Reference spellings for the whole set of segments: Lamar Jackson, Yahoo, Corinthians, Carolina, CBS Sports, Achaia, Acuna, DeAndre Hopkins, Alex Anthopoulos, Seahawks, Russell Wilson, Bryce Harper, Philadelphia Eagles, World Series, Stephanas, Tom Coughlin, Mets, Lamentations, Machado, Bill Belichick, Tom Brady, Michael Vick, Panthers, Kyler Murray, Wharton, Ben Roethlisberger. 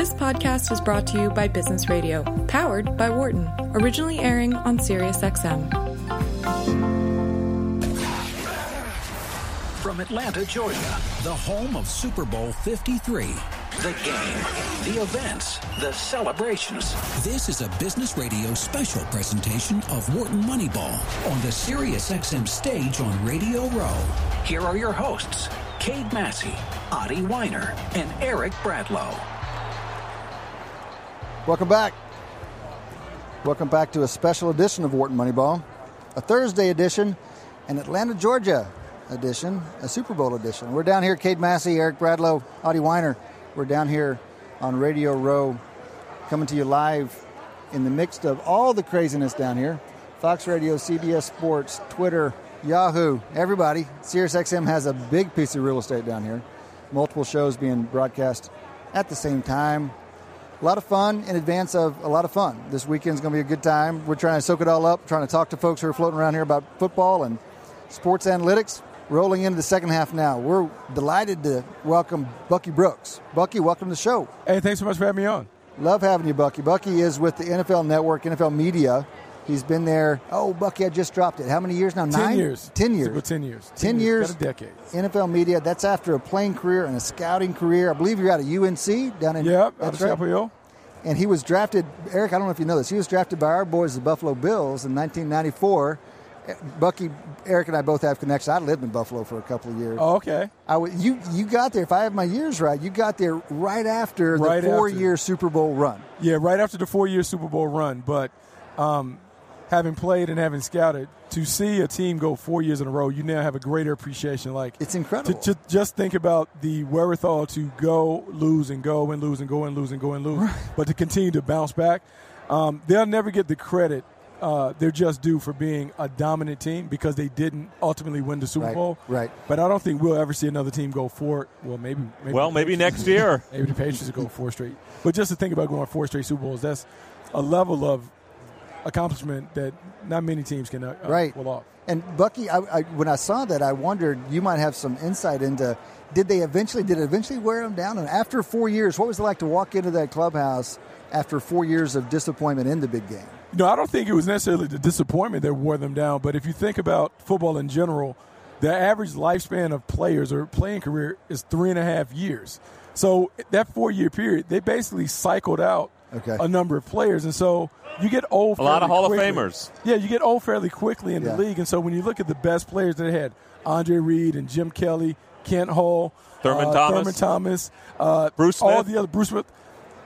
This podcast is brought to you by Business Radio, powered by Wharton, originally airing on SiriusXM. From Atlanta, Georgia, the home of Super Bowl 53. The game, the events, the celebrations. This is a Business Radio special presentation of Wharton Moneyball on the SiriusXM stage on Radio Row. Here are your hosts, Cade Massey, Adi Wiener, and Eric Bradlow. Welcome back. Welcome back to a special edition of Wharton Moneyball, a Thursday edition, an Atlanta, Georgia edition, a Super Bowl edition. We're down here, Cade Massey, Eric Bradlow, Adi Wiener. We're down here on Radio Row, coming to you live in the midst of all the craziness down here. Fox Radio, CBS Sports, Twitter, Yahoo, everybody. SiriusXM has a big piece of real estate down here. Multiple shows being broadcast at the same time. A lot of fun in advance of a lot of fun. This weekend's going to be a good time. We're trying to soak it all up, trying to talk to folks who are floating around here about football and sports analytics. Rolling into the second half now. We're delighted to welcome Bucky Brooks. Bucky, welcome to the show. Hey, thanks so much for having me on. Love having you, Bucky. Bucky is with the NFL Network, NFL Media. He's been there. Oh, Bucky, I just dropped it. How many years now? 9 years. 10 years. It's about 10 years. 10 years. About a decade. NFL Media. That's after a playing career and a scouting career. I believe you're out of UNC down in. Yep, out of Chapel Hill. And he was drafted, Eric, I don't know if you know this, he was drafted by our boys, the Buffalo Bills, in 1994. Bucky, Eric, and I both have connections. I lived in Buffalo for a couple of years. Oh, okay. You got there, if I have my years right, you got there right after the four-year Super Bowl run. Yeah, right after the four-year Super Bowl run. But having played and having scouted, to see a team go 4 years in a row, you now have a greater appreciation. Like, it's incredible. To just think about the wherewithal to go, lose, and go, and lose, and go, and lose, and go, and lose. Right. But to continue to bounce back, they'll never get the credit they're just due for being a dominant team because they didn't ultimately win the Super Bowl. Right. But I don't think we'll ever see another team go four. Well, maybe next year. Maybe the Patriots will go four straight. But just to think about going four straight Super Bowls, that's a level of accomplishment that not many teams can pull off. And, Bucky, I when I saw that, I wondered you might have some insight into did it eventually wear them down? And after 4 years, what was it like to walk into that clubhouse after 4 years of disappointment in the big game? No, I don't think it was necessarily the disappointment that wore them down. But if you think about football in general, the average lifespan of players or playing career is 3.5 years. So that four-year period, they basically cycled out a number of players. And so you get old fairly quickly. A lot of Hall of Famers. Yeah, you get old fairly quickly in the league. And so when you look at the best players that they had, Andre Reed and Jim Kelly, Kent Hall, Thurman Thomas, Bruce Smith. All the other Bruce Smith,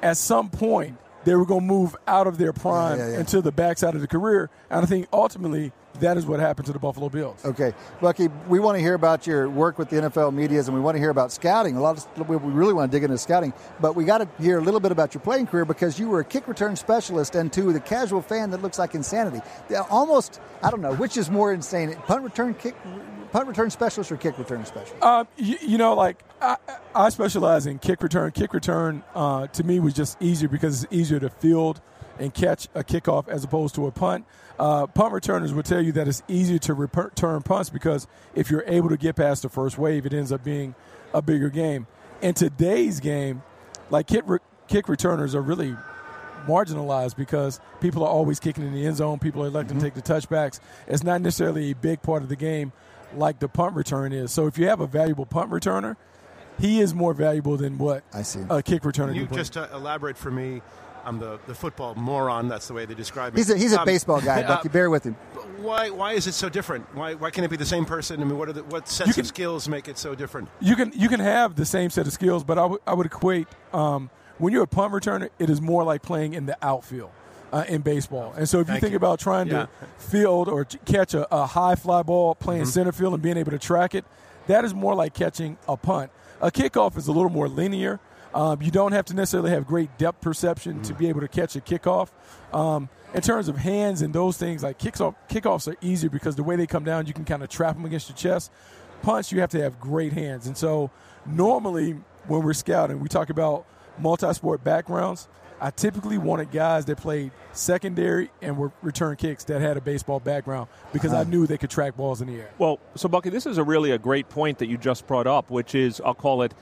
at some point, they were going to move out of their prime into the backside of the career. And I think ultimately that is what happened to the Buffalo Bills. Okay. Bucky, we want to hear about your work with the NFL medias, and we want to hear about scouting. We really want to dig into scouting. But we got to hear a little bit about your playing career because you were a kick return specialist, and to the casual fan that looks like insanity. Almost, I don't know, which is more insane, punt return specialist or kick return specialist? I specialize in kick return. Kick return, to me, was just easier because it's easier to field and catch a kickoff as opposed to a punt. Punt returners will tell you that it's easier to return punts because if you're able to get past the first wave, it ends up being a bigger game. In today's game, like kick returners are really marginalized because people are always kicking in the end zone. People are electing to take the touchbacks. It's not necessarily a big part of the game like the punt return is. So if you have a valuable punt returner, he is more valuable than what a kick returner can you bring. Just elaborate for me. I'm the football moron. That's the way they describe me. He's a baseball guy, Bucky. Bear with him. Why is it so different? Why can't it be the same person? I mean, what sets of skills make it so different? You can have the same set of skills, but I would equate when you're a punt returner, it is more like playing in the outfield. In baseball. And so if you think about trying to field or catch a high fly ball playing center field and being able to track it, that is more like catching a punt. A kickoff is a little more linear. You don't have to necessarily have great depth perception to be able to catch a kickoff. In terms of hands and those things, like kickoffs are easier because the way they come down, you can kind of trap them against your chest. Punts, you have to have great hands. And so normally when we're scouting, we talk about multi-sport backgrounds, I typically wanted guys that played secondary and were return kicks that had a baseball background because I knew they could track balls in the air. Well, so, Bucky, this is a great point that you just brought up, which is, I'll call it,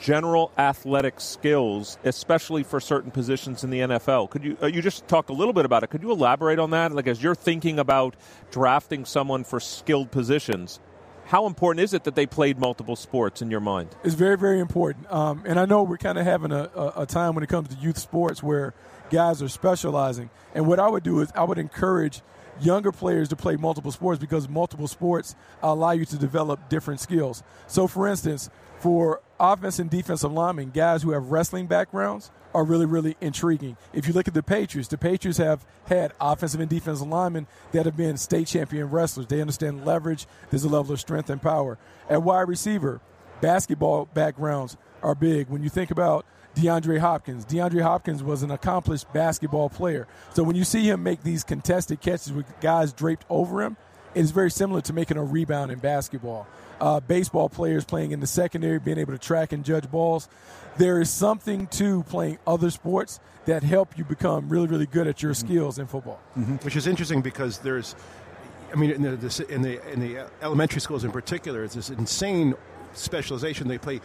general athletic skills, especially for certain positions in the NFL. Could you just talked a little bit about it. Could you elaborate on that? Like, as you're thinking about drafting someone for skilled positions, how important is it that they played multiple sports in your mind? It's very, very important. And I know we're kind of having a time when it comes to youth sports where guys are specializing. And what I would do is I would encourage younger players to play multiple sports because multiple sports allow you to develop different skills. So, for instance, for offense and defensive linemen, guys who have wrestling backgrounds are really, really intriguing. If you look at the Patriots have had offensive and defensive linemen that have been state champion wrestlers. They understand leverage. There's a level of strength and power. At wide receiver, basketball backgrounds are big. When you think about DeAndre Hopkins was an accomplished basketball player. So when you see him make these contested catches with guys draped over him, it is very similar to making a rebound in basketball. Baseball players playing in the secondary, being able to track and judge balls. There is something to playing other sports that help you become really, really good at your skills in football. Mm-hmm. Which is interesting because there's, I mean, in the elementary schools in particular, it's this insane specialization. They play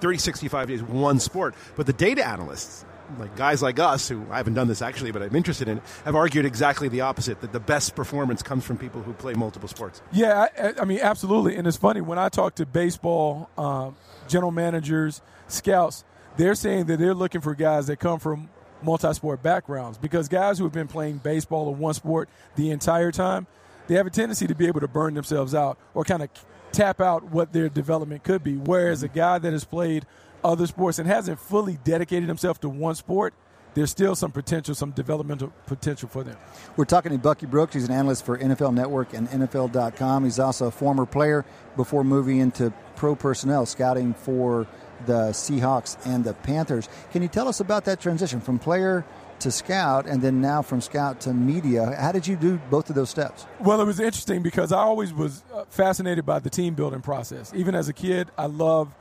30, 65 days, one sport. But the data analysts, like guys like us, who I haven't done this actually, but I'm interested in it, have argued exactly the opposite, that the best performance comes from people who play multiple sports. Yeah, I mean, absolutely. And it's funny, when I talk to baseball general managers, scouts, they're saying that they're looking for guys that come from multi-sport backgrounds because guys who have been playing baseball or one sport the entire time, they have a tendency to be able to burn themselves out or kind of tap out what their development could be, whereas a guy that has played other sports and hasn't fully dedicated himself to one sport, there's still some potential, some developmental potential for them. We're talking to Bucky Brooks. He's an analyst for NFL Network and NFL.com. He's also a former player before moving into pro personnel, scouting for the Seahawks and the Panthers. Can you tell us about that transition from player to scout and then now from scout to media? How did you do both of those steps? Well, it was interesting because I always was fascinated by the team-building process. Even as a kid, I loved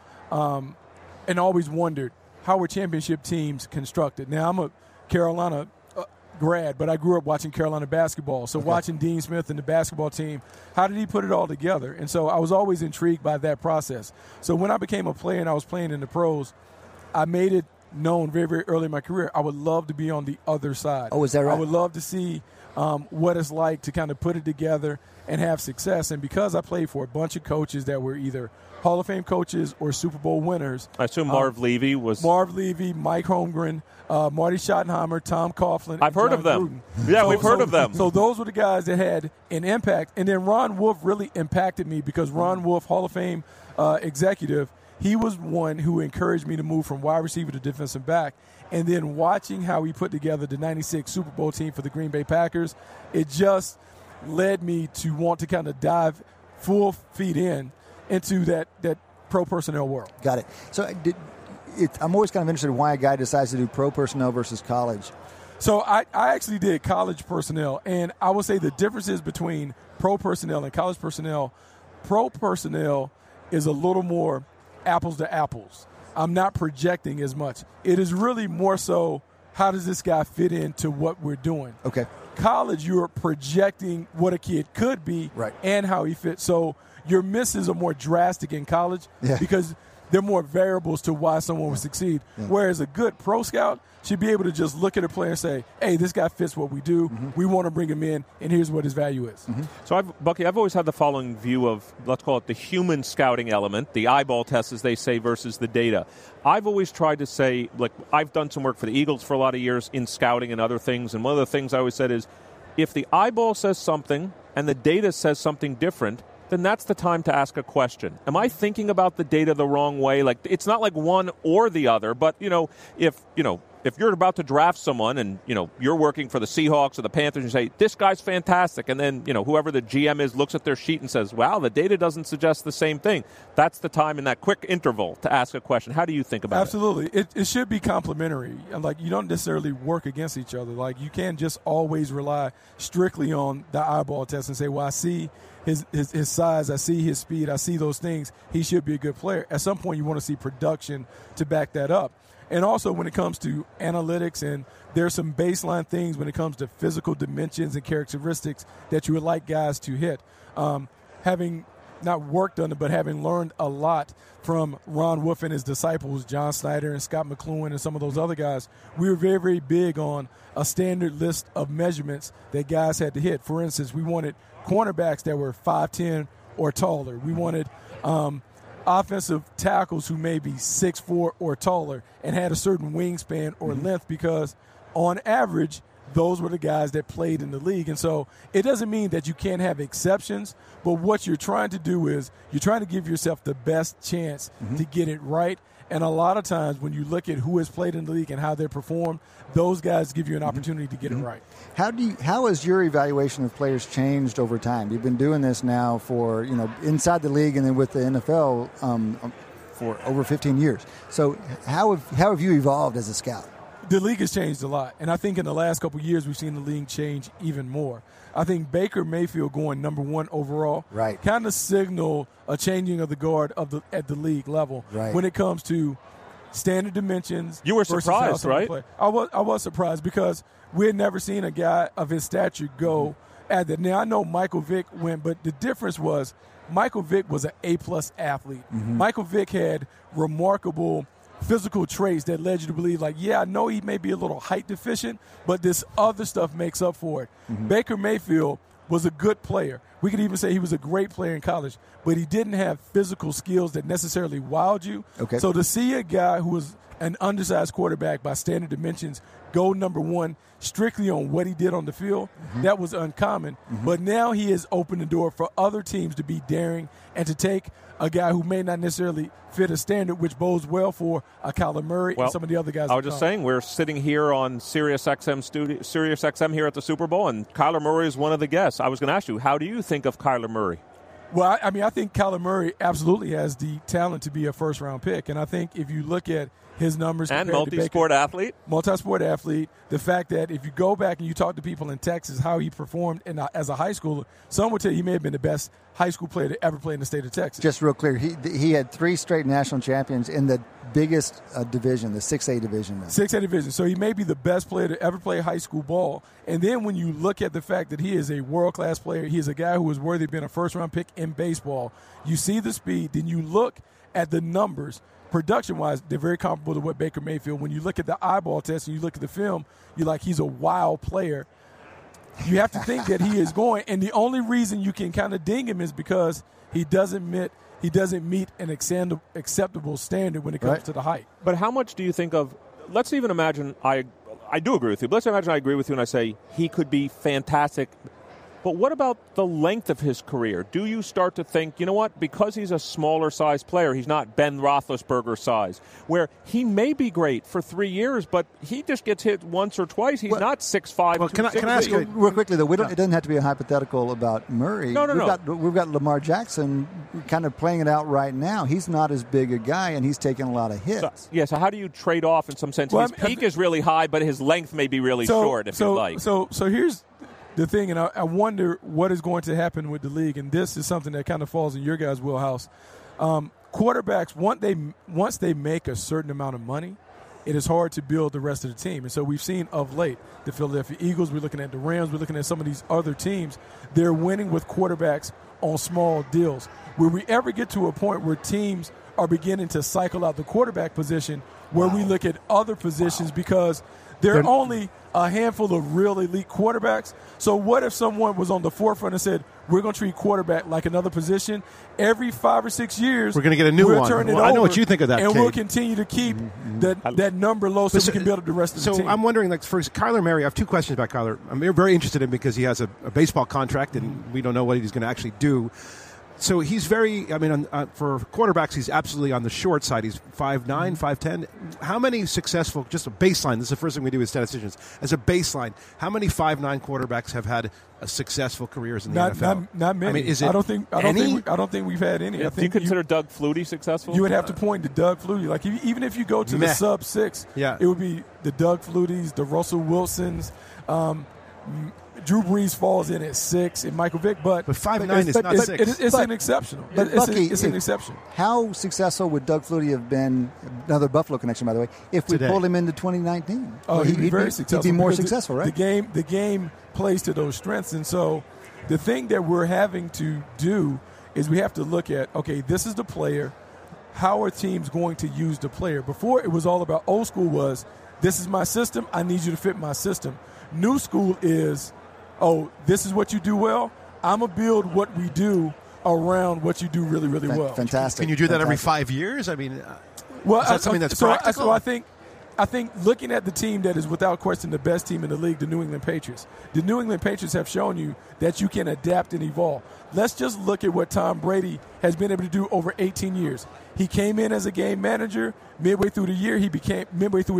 and always wondered, how were championship teams constructed? Now, I'm a Carolina grad, but I grew up watching Carolina basketball. So watching Dean Smith and the basketball team, how did he put it all together? And so I was always intrigued by that process. So when I became a player and I was playing in the pros, I made it known very, very early in my career, I would love to be on the other side. Oh, is that right? I would love to see what it's like to kind of put it together and have success. And because I played for a bunch of coaches that were either Hall of Fame coaches or Super Bowl winners. I assume Marv Levy was. Marv Levy, Mike Holmgren, Marty Schottenheimer, Tom Coughlin. I've heard of them. Gruden. Yeah, we've heard of them. So those were the guys that had an impact. And then Ron Wolf really impacted me because Ron Wolf, Hall of Fame executive, he was one who encouraged me to move from wide receiver to defensive back. And then watching how he put together the 96 Super Bowl team for the Green Bay Packers, it just led me to want to kind of dive full feet into that pro personnel world. Got it. So I'm always kind of interested in why a guy decides to do pro personnel versus college. So I actually did college personnel, and I would say the differences between pro personnel and college personnel, pro personnel is a little more apples to apples. I'm not projecting as much. It is really more so how does this guy fit into what we're doing. Okay. College, you're projecting what a kid could be and how he fits. So your misses are more drastic in college because there are more variables to why someone would succeed. Yeah. Whereas a good pro scout should be able to just look at a player and say, hey, this guy fits what we do. Mm-hmm. We want to bring him in, and here's what his value is. Mm-hmm. So, Bucky, I've always had the following view of, let's call it the human scouting element, the eyeball test, as they say, versus the data. I've always tried to say, like, I've done some work for the Eagles for a lot of years in scouting and other things, and one of the things I always said is if the eyeball says something and the data says something different, then that's the time to ask a question. Am I thinking about the data the wrong way? Like, it's not like one or the other, but, if you're about to draft someone and, you're working for the Seahawks or the Panthers and you say, this guy's fantastic, and then, whoever the GM is looks at their sheet and says, wow, the data doesn't suggest the same thing. That's the time in that quick interval to ask a question. How do you think about it? Absolutely. It should be complementary. Like, you don't necessarily work against each other. Like, you can't just always rely strictly on the eyeball test and say, well, I see his size, I see his speed, I see those things. He should be a good player. At some point, you want to see production to back that up. And also when it comes to analytics, and there's some baseline things when it comes to physical dimensions and characteristics that you would like guys to hit. Having not worked on it, but having learned a lot from Ron Wolf and his disciples, John Snyder and Scott McLuhan and some of those other guys, we were very, very big on a standard list of measurements that guys had to hit. For instance, we wanted cornerbacks that were 5'10 or taller. We wanted offensive tackles who may be 6'4 or taller and had a certain wingspan or length, because on average, those were the guys that played in the league. And so it doesn't mean that you can't have exceptions, but what you're trying to do is you're trying to give yourself the best chance to get it right. And a lot of times when you look at who has played in the league and how they perform, those guys give you an opportunity to get it right. How has your evaluation of players changed over time? You've been doing this now for, inside the league and then with the NFL for over 15 years. So how have you evolved as a scout? The league has changed a lot, and I think in the last couple of years we've seen the league change even more. I think Baker Mayfield going #1 overall kind of signaled a changing of the guard at the league level when it comes to standard dimensions. You were surprised, right? I was surprised because we had never seen a guy of his stature go at that. Now, I know Michael Vick went, but the difference was Michael Vick was an A-plus athlete. Michael Vick had remarkable physical traits that led you to believe, I know he may be a little height deficient, but this other stuff makes up for it. Baker Mayfield was a good player. We could even say he was a great player in college, but he didn't have physical skills that necessarily wowed you. Okay. So to see a guy who was an undersized quarterback by standard dimensions go #1 strictly on what he did on the field, that was uncommon. But now he has opened the door for other teams to be daring and to take a guy who may not necessarily fit a standard, which bodes well for a Kyler Murray and some of the other guys. I was just saying, we're sitting here on SiriusXM here at the Super Bowl, and Kyler Murray is one of the guests. I was going to ask you, how do you think of Kyler Murray? Well, I think Kyler Murray absolutely has the talent to be a first-round pick, and I think if you look at his numbers and multi-sport athlete, the fact that if you go back and you talk to people in Texas how he performed as a high schooler, some would tell you he may have been the best high school player to ever play in the state of Texas. Just real clear, he had 3 straight national champions in the biggest division, the 6A division. Now. 6A division. So he may be the best player to ever play high school ball. And then when you look at the fact that he is a world-class player, he is a guy who is worthy of being a first-round pick in baseball. You see the speed, then you look at the numbers. Production-wise, they're very comparable to what Baker Mayfield. When you look at the eyeball test and you look at the film, you're like, he's a wild player. You have to think that he is going, and the only reason you can kind of ding him is because he doesn't meet an acceptable standard when it comes to the height. But how much do you think of? Let's even imagine I do agree with you. But let's imagine I agree with you, and I say he could be fantastic. But what about the length of his career? Do you start to think, you know what, because he's a smaller-sized player, he's not Ben Roethlisberger size, where he may be great for 3 years, but he just gets hit once or twice. He's not 6'5". Well, can I ask you real quickly, though? It doesn't have to be a hypothetical about Murray. We've got Lamar Jackson kind of playing it out right now. He's not as big a guy, and he's taking a lot of hits. So how do you trade off in some sense? His peak is really high, but his length may be really short, if you like. So here's the thing, and I wonder what is going to happen with the league, and this is something that kind of falls in your guys' wheelhouse. Quarterbacks, once they make a certain amount of money, it is hard to build the rest of the team. And so we've seen of late the Philadelphia Eagles, we're looking at the Rams, we're looking at some of these other teams. They're winning with quarterbacks on small deals. Will we ever get to a point where teams are beginning to cycle out the quarterback position where we look at other positions because they're only a handful of real elite quarterbacks. So what if someone was on the forefront and said, we're going to treat quarterback like another position? Every 5 or 6 years, we're going to get a new one. I know what you think of that, and Cade. We'll continue to keep that number low so we can build up the rest of the team. So I'm wondering, first, Kyler Murray, I have 2 questions about Kyler. I'm very interested in because he has a baseball contract, and we don't know what he's going to actually do. So he's for quarterbacks, he's absolutely on the short side. He's 5'9", 5'10". How many successful, just a baseline, this is the first thing we do as statisticians, as a baseline, how many 5'9" quarterbacks have had successful careers in the NFL? Not many. I don't think we've had any. Do you consider Doug Flutie successful? You would have to point to Doug Flutie. Even if you go to the sub-6, it would be the Doug Fluties, the Russell Wilsons, Drew Brees falls in at 6 and Michael Vick, but 5'9" is not 6. It's an exception. How successful would Doug Flutie have been, another Buffalo connection, by the way, if we pulled him into 2019? Oh, he'd be very successful. He'd be more successful, right? The game plays to those strengths, and so the thing that we're having to do is we have to look at, okay, this is the player. How are teams going to use the player? Before, it was all about old school was, this is my system, I need you to fit my system. New school is, oh, this is what you do well, I'm going to build what we do around what you do really, really well. Fantastic. Can you do that every 5 years? I mean, well, is that something that's practical? So I think looking at the team that is without question the best team in the league, the New England Patriots. The New England Patriots have shown you that you can adapt and evolve. Let's just look at what Tom Brady has been able to do over 18 years. He came in as a game manager. Midway through his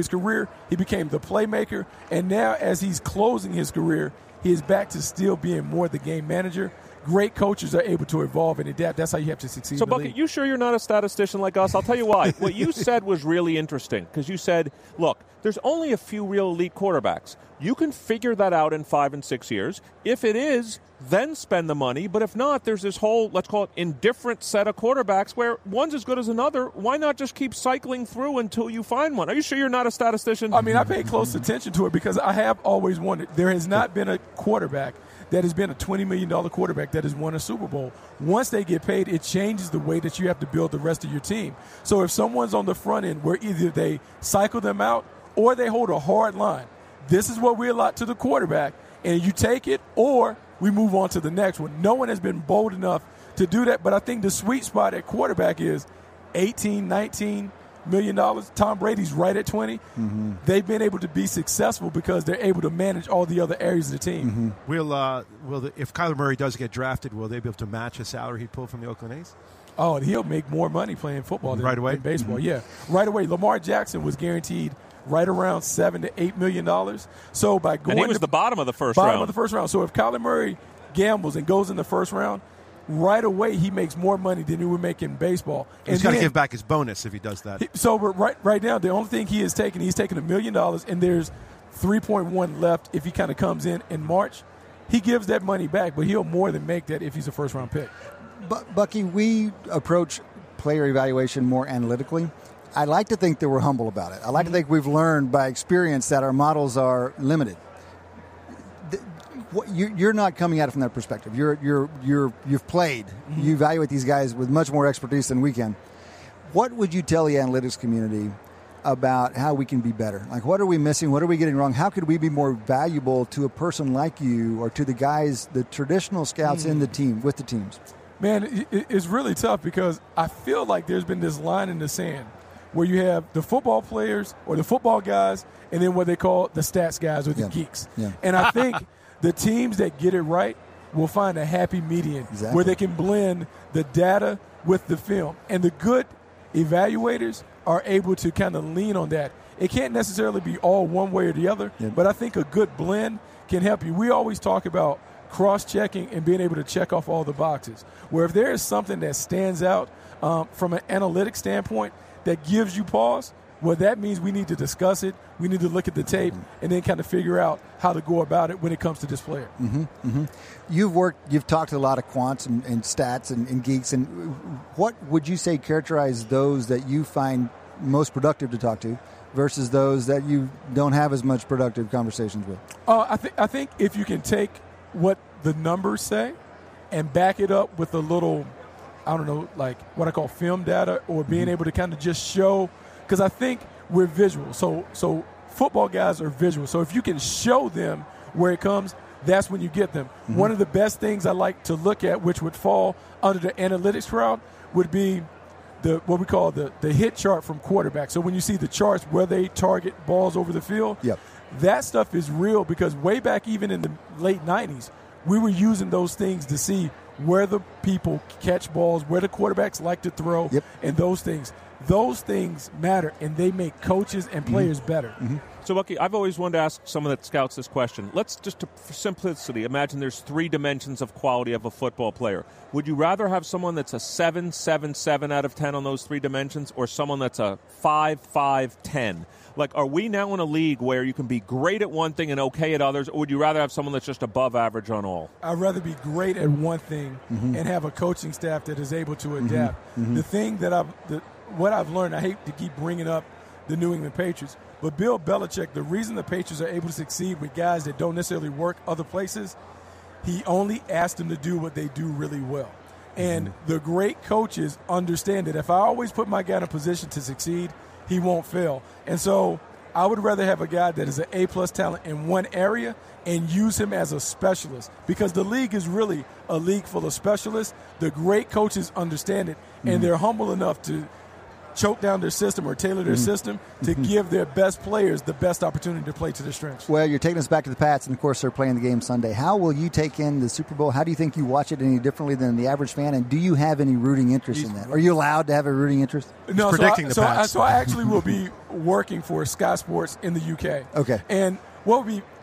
career, he became the playmaker. And now as he's closing his career, he is back to still being more the game manager. Great coaches are able to evolve and adapt. That's how you have to succeed. So, Bucky, you sure you're not a statistician like us? I'll tell you why. What you said was really interesting because you said, look, there's only a few real elite quarterbacks. You can figure that out in 5 and 6 years. If it is, then spend the money. But if not, there's this whole, let's call it, indifferent set of quarterbacks where one's as good as another. Why not just keep cycling through until you find one? Are you sure you're not a statistician? I mean, I pay close attention to it because I have always wondered. There has not been a quarterback that has been a $20 million quarterback that has won a Super Bowl. Once they get paid, it changes the way that you have to build the rest of your team. So if someone's on the front end where either they cycle them out or they hold a hard line, this is what we allot to the quarterback, and you take it or we move on to the next one. No one has been bold enough to do that, but I think the sweet spot at quarterback is $18-19 million. Tom Brady's right at 20. Mm-hmm. They've been able to be successful because they're able to manage all the other areas of the team. Mm-hmm. If Kyler Murray does get drafted, will they be able to match a salary he pulled from the Oakland A's? Oh, and he'll make more money playing football than baseball. Mm-hmm. Yeah, right away. Lamar Jackson was guaranteed right around $7 to $8 million. So by going, and he was the bottom of the first round. So if Kyler Murray gambles and goes in the first round, right away he makes more money than he would make in baseball. And he's got to give back his bonus if he does that. So right now, the only thing he is taking, he's taking $1 million, and there's 3.1 left if he kind of comes in March. He gives that money back, but he'll more than make that if he's a first-round pick. But, Bucky, we approach player evaluation more analytically. I like to think that we're humble about it. I like to think we've learned by experience that our models are limited. You're not coming at it from that perspective. You've played. Mm-hmm. You evaluate these guys with much more expertise than we can. What would you tell the analytics community about how we can be better? Like, what are we missing? What are we getting wrong? How could we be more valuable to a person like you or to the guys, the traditional scouts in the team, with the teams? Man, it's really tough because I feel like there's been this line in the sand where you have the football players or the football guys and then what they call the stats guys or the geeks. Yeah. And I think the teams that get it right will find a happy median where they can blend the data with the film. And the good evaluators are able to kind of lean on that. It can't necessarily be all one way or the other, but I think a good blend can help you. We always talk about cross-checking and being able to check off all the boxes, where if there is something that stands out from an analytic standpoint that gives you pause, well, that means we need to discuss it, we need to look at the tape, and then kind of figure out how to go about it when it comes to this player. Mm-hmm, mm-hmm. You've talked to a lot of quants and stats and geeks, and what would you say characterize those that you find most productive to talk to versus those that you don't have as much productive conversations with? I think if you can take what the numbers say and back it up with a little, I don't know, like what I call film data or being able to kind of just show. Because I think we're visual. So football guys are visual. So if you can show them where it comes, that's when you get them. Mm-hmm. One of the best things I like to look at, which would fall under the analytics crowd, would be what we call the hit chart from quarterbacks. So when you see the charts where they target balls over the field, that stuff is real because way back even in the late 90s, we were using those things to see where the people catch balls, where the quarterbacks like to throw, and those things. Those things matter, and they make coaches and players better. Mm-hmm. So, Bucky, I've always wanted to ask someone that scouts this question. Let's just, for simplicity, imagine there's three dimensions of quality of a football player. Would you rather have someone that's a 7 out of 10 on those three dimensions, or someone that's a 5, 10? Like, are we now in a league where you can be great at one thing and okay at others, or would you rather have someone that's just above average on all? I'd rather be great at one thing and have a coaching staff that is able to adapt. The thing that what I've learned, I hate to keep bringing up the New England Patriots, but Bill Belichick, the reason the Patriots are able to succeed with guys that don't necessarily work other places, he only asked them to do what they do really well. And the great coaches understand that if I always put my guy in a position to succeed, he won't fail. And so I would rather have a guy that is an A-plus talent in one area and use him as a specialist, because the league is really a league full of specialists. The great coaches understand it, and they're humble enough to – choke down their system or tailor their system to give their best players the best opportunity to play to their strengths. Well, you're taking us back to the Pats, and, of course, they're playing the game Sunday. How will you take in the Super Bowl? How do you think you watch it any differently than the average fan, and do you have any rooting interest in that? Are you allowed to have a rooting interest? No, Pats. So I actually will be working for Sky Sports in the UK. Okay. And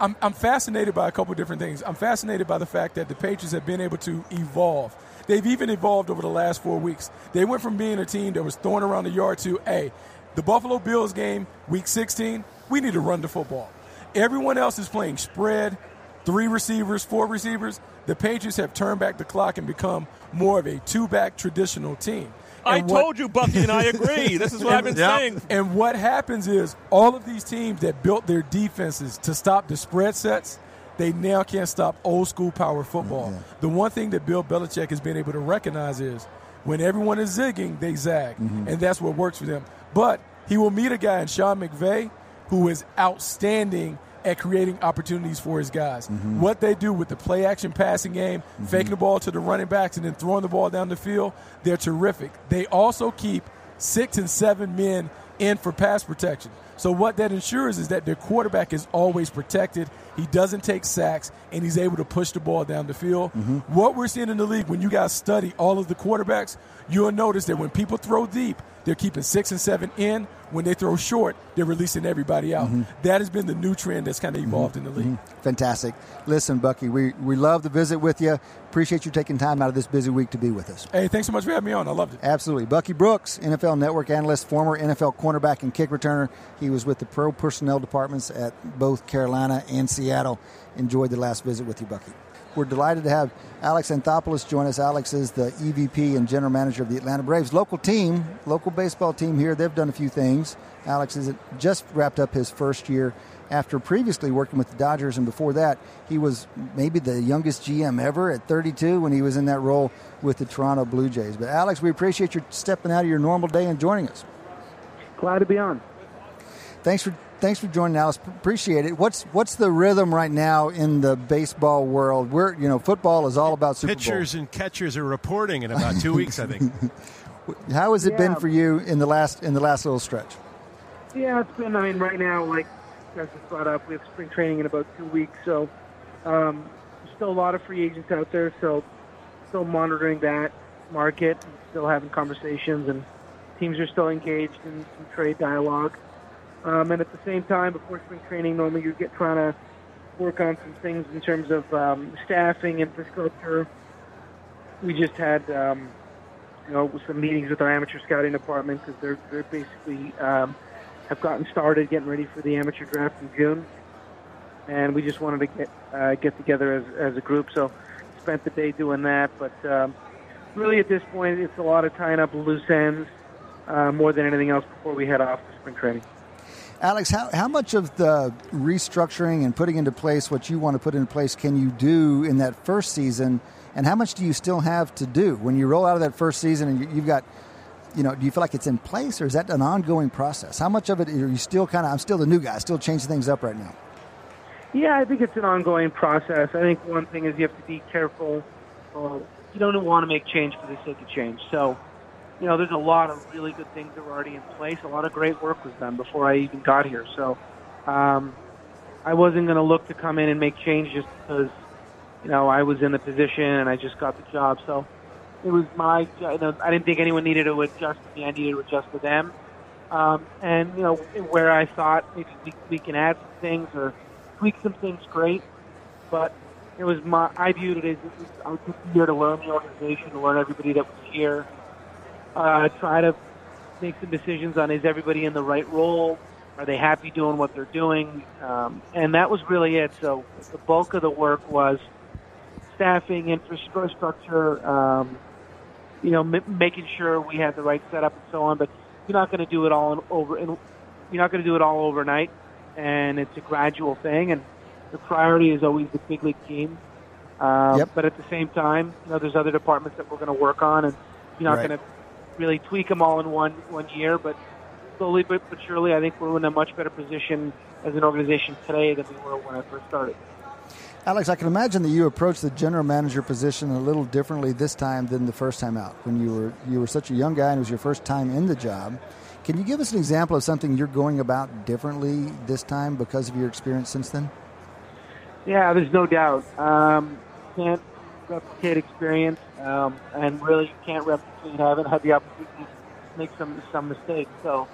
I'm fascinated by a couple of different things. I'm fascinated by the fact that the Patriots have been able to evolve. They've even evolved over the last 4 weeks. They went from being a team that was throwing around the yard to, hey, the Buffalo Bills game, week 16, we need to run the football. Everyone else is playing spread, 3 receivers, 4 receivers. The Patriots have turned back the clock and become more of a two-back traditional team. Told you, Bucky, and I agree. This is what I've been saying. And what happens is all of these teams that built their defenses to stop the spread sets, they now can't stop old-school power football. Yeah. The one thing that Bill Belichick has been able to recognize is when everyone is zigging, they zag, and that's what works for them. But he will meet a guy in Sean McVay who is outstanding at creating opportunities for his guys. What they do with the play-action passing game, faking the ball to the running backs and then throwing the ball down the field, they're terrific. They also keep 6 and 7 men in for pass protection. So what that ensures is that their quarterback is always protected. He doesn't take sacks, and he's able to push the ball down the field. What we're seeing in the league, when you guys study all of the quarterbacks, you'll notice that when people throw deep, they're keeping 6 and 7 in. When they throw short, they're releasing everybody out. That has been the new trend that's kind of evolved in the league. Fantastic. Listen, Bucky, we love to visit with you. Appreciate you taking time out of this busy week to be with us. Hey, thanks so much for having me on. I loved it. Absolutely. Bucky Brooks, NFL Network analyst, former NFL cornerback and kick returner. He was with the pro personnel departments at both Carolina and Seattle. Enjoyed the last visit with you, Bucky. We're delighted to have Alex Anthopoulos join us. Alex is the EVP and general manager of the Atlanta Braves. Local team, local baseball team here. They've done a few things. Alex has just wrapped up his first year after previously working with the Dodgers, and before that, he was maybe the youngest GM ever at 32 when he was in that role with the Toronto Blue Jays. But, Alex, we appreciate you stepping out of your normal day and joining us. Glad to be on. Thanks for joining, Alice. Appreciate it. What's the rhythm right now in the baseball world? Football is all about Super Bowl. Pitchers and catchers are reporting in about 2 weeks, I think. How has it been for you in the last little stretch? Yeah, it's been. I mean, right now, like you guys just brought up, we have spring training in about 2 weeks, so there's still a lot of free agents out there. So still monitoring that market, still having conversations, and teams are still engaged in some trade dialogue. And at the same time, before spring training, normally you get trying to work on some things in terms of staffing, infrastructure. We just had, some meetings with our amateur scouting department because they're basically have gotten started getting ready for the amateur draft in June, and we just wanted to get together as a group. So spent the day doing that, but really at this point, it's a lot of tying up loose ends more than anything else before we head off to spring training. Alex, how much of the restructuring and putting into place what you want to put into place can you do in that first season, and how much do you still have to do? When you roll out of that first season and you've got, do you feel like it's in place, or is that an ongoing process? How much of it are you still I'm still the new guy, still changing things up right now? Yeah, I think it's an ongoing process. I think one thing is you have to be careful. You don't want to make change for the sake of change, so... there's a lot of really good things that were already in place. A lot of great work was done before I even got here. So I wasn't going to look to come in and make change just because, I was in the position and I just got the job. So It was my, I didn't think anyone needed to adjust to me. I needed to adjust to them. And, where I thought maybe we can add some things or tweak some things, great. But it was my, I viewed it as I was just here to learn the organization, to learn everybody that was here, try to make some decisions on is everybody in the right role? Are they happy doing what they're doing? And that was really it. So the bulk of the work was staffing, infrastructure, making sure we had the right setup and so on. But you're not going to do it all overnight, and it's a gradual thing. And the priority is always the big league team. Yep. But at the same time, there's other departments that we're going to work on, and you're not right. going to really tweak them all in one year. But slowly but surely, I think we're in a much better position as an organization today than we were when I first started. Alex, I can imagine that you approached the general manager position a little differently this time than the first time out when you were such a young guy and it was your first time in the job. Can you give us an example of something you're going about differently this time because of your experience since then? Yeah, there's no doubt. Can't replicate experience, and really can't replicate having had the opportunity to make some mistakes. So,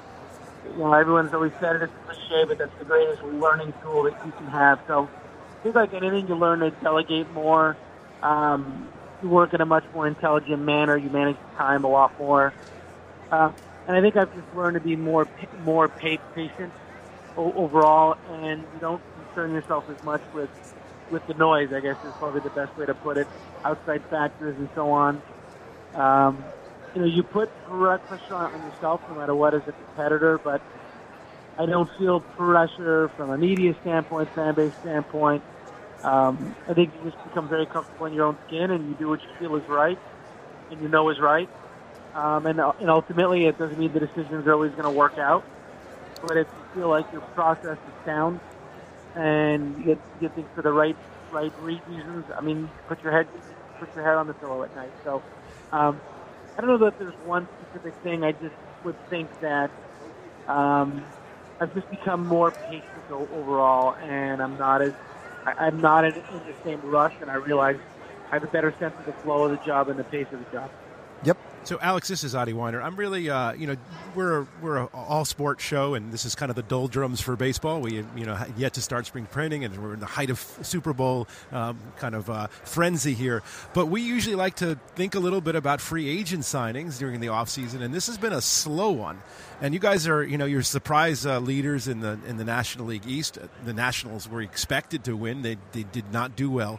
everyone's always said it's a cliche, but that's the greatest learning tool that you can have. So, I think like anything, you learn to delegate more. You work in a much more intelligent manner. You manage time a lot more. And I think I've just learned to be more patient overall, and you don't concern yourself as much with the noise, I guess is probably the best way to put it, outside factors and so on. You put pressure on yourself no matter what as a competitor, but I don't feel pressure from a media standpoint, fan base standpoint. I think you just become very comfortable in your own skin, and you do what you feel is right, and you know is right. And ultimately, it doesn't mean the decisions are always going to work out. But if you feel like your process is sound and you get things for the right reasons, I mean, put your head on the pillow at night. So I don't know that there's one specific thing. I just would think that I've just become more patient overall, and I'm not in the same rush, and I realize I have a better sense of the flow of the job and the pace of the job. Yep. So, Alex, this is Adi Wiener. I'm really, we're a all-sport show, and this is kind of the doldrums for baseball. We, have yet to start spring training, and we're in the height of Super Bowl frenzy here. But we usually like to think a little bit about free agent signings during the offseason, and this has been a slow one. And you guys are, you're surprise leaders in the National League East. The Nationals were expected to win. They did not do well.